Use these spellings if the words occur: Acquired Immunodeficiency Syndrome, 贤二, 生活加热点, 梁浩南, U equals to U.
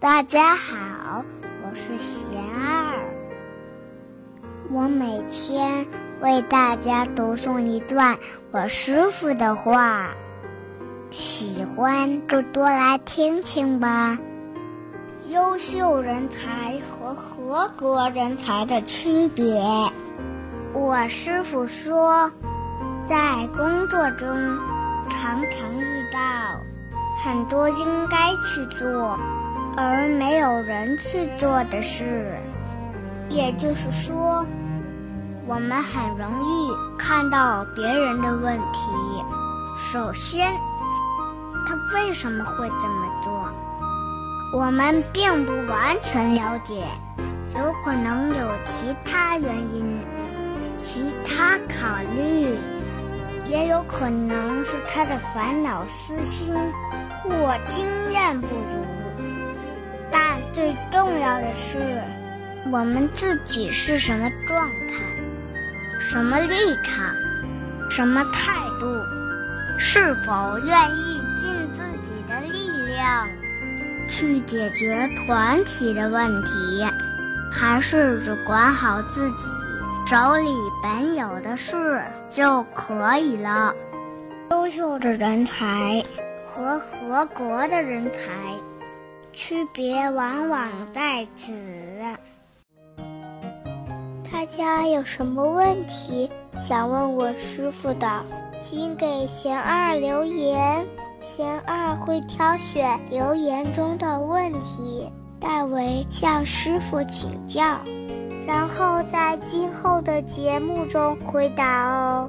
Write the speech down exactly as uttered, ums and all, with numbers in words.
大家好，我是贤二，我每天为大家读诵一段我师父的话，喜欢就多来听听吧。优秀人才和合格人才的区别。我师父说，在工作中常常遇到很多应该去做而没有人去做的事，也就是说，我们很容易看到别人的问题。首先，他为什么会这么做？我们并不完全了解，有可能有其他原因、其他考虑，也有可能是他的烦恼、私心或经验不足。但最重要的是，我们自己是什么状态、什么立场、什么态度，是否愿意尽自己的力量去解决团体的问题，还是只管好自己手里本有的事就可以了。优秀的人才和合格的人才区别往往在此。大家有什么问题想问我师父的，请给贤二留言，贤二会挑选留言中的问题代为向师父请教，然后在今后的节目中回答哦。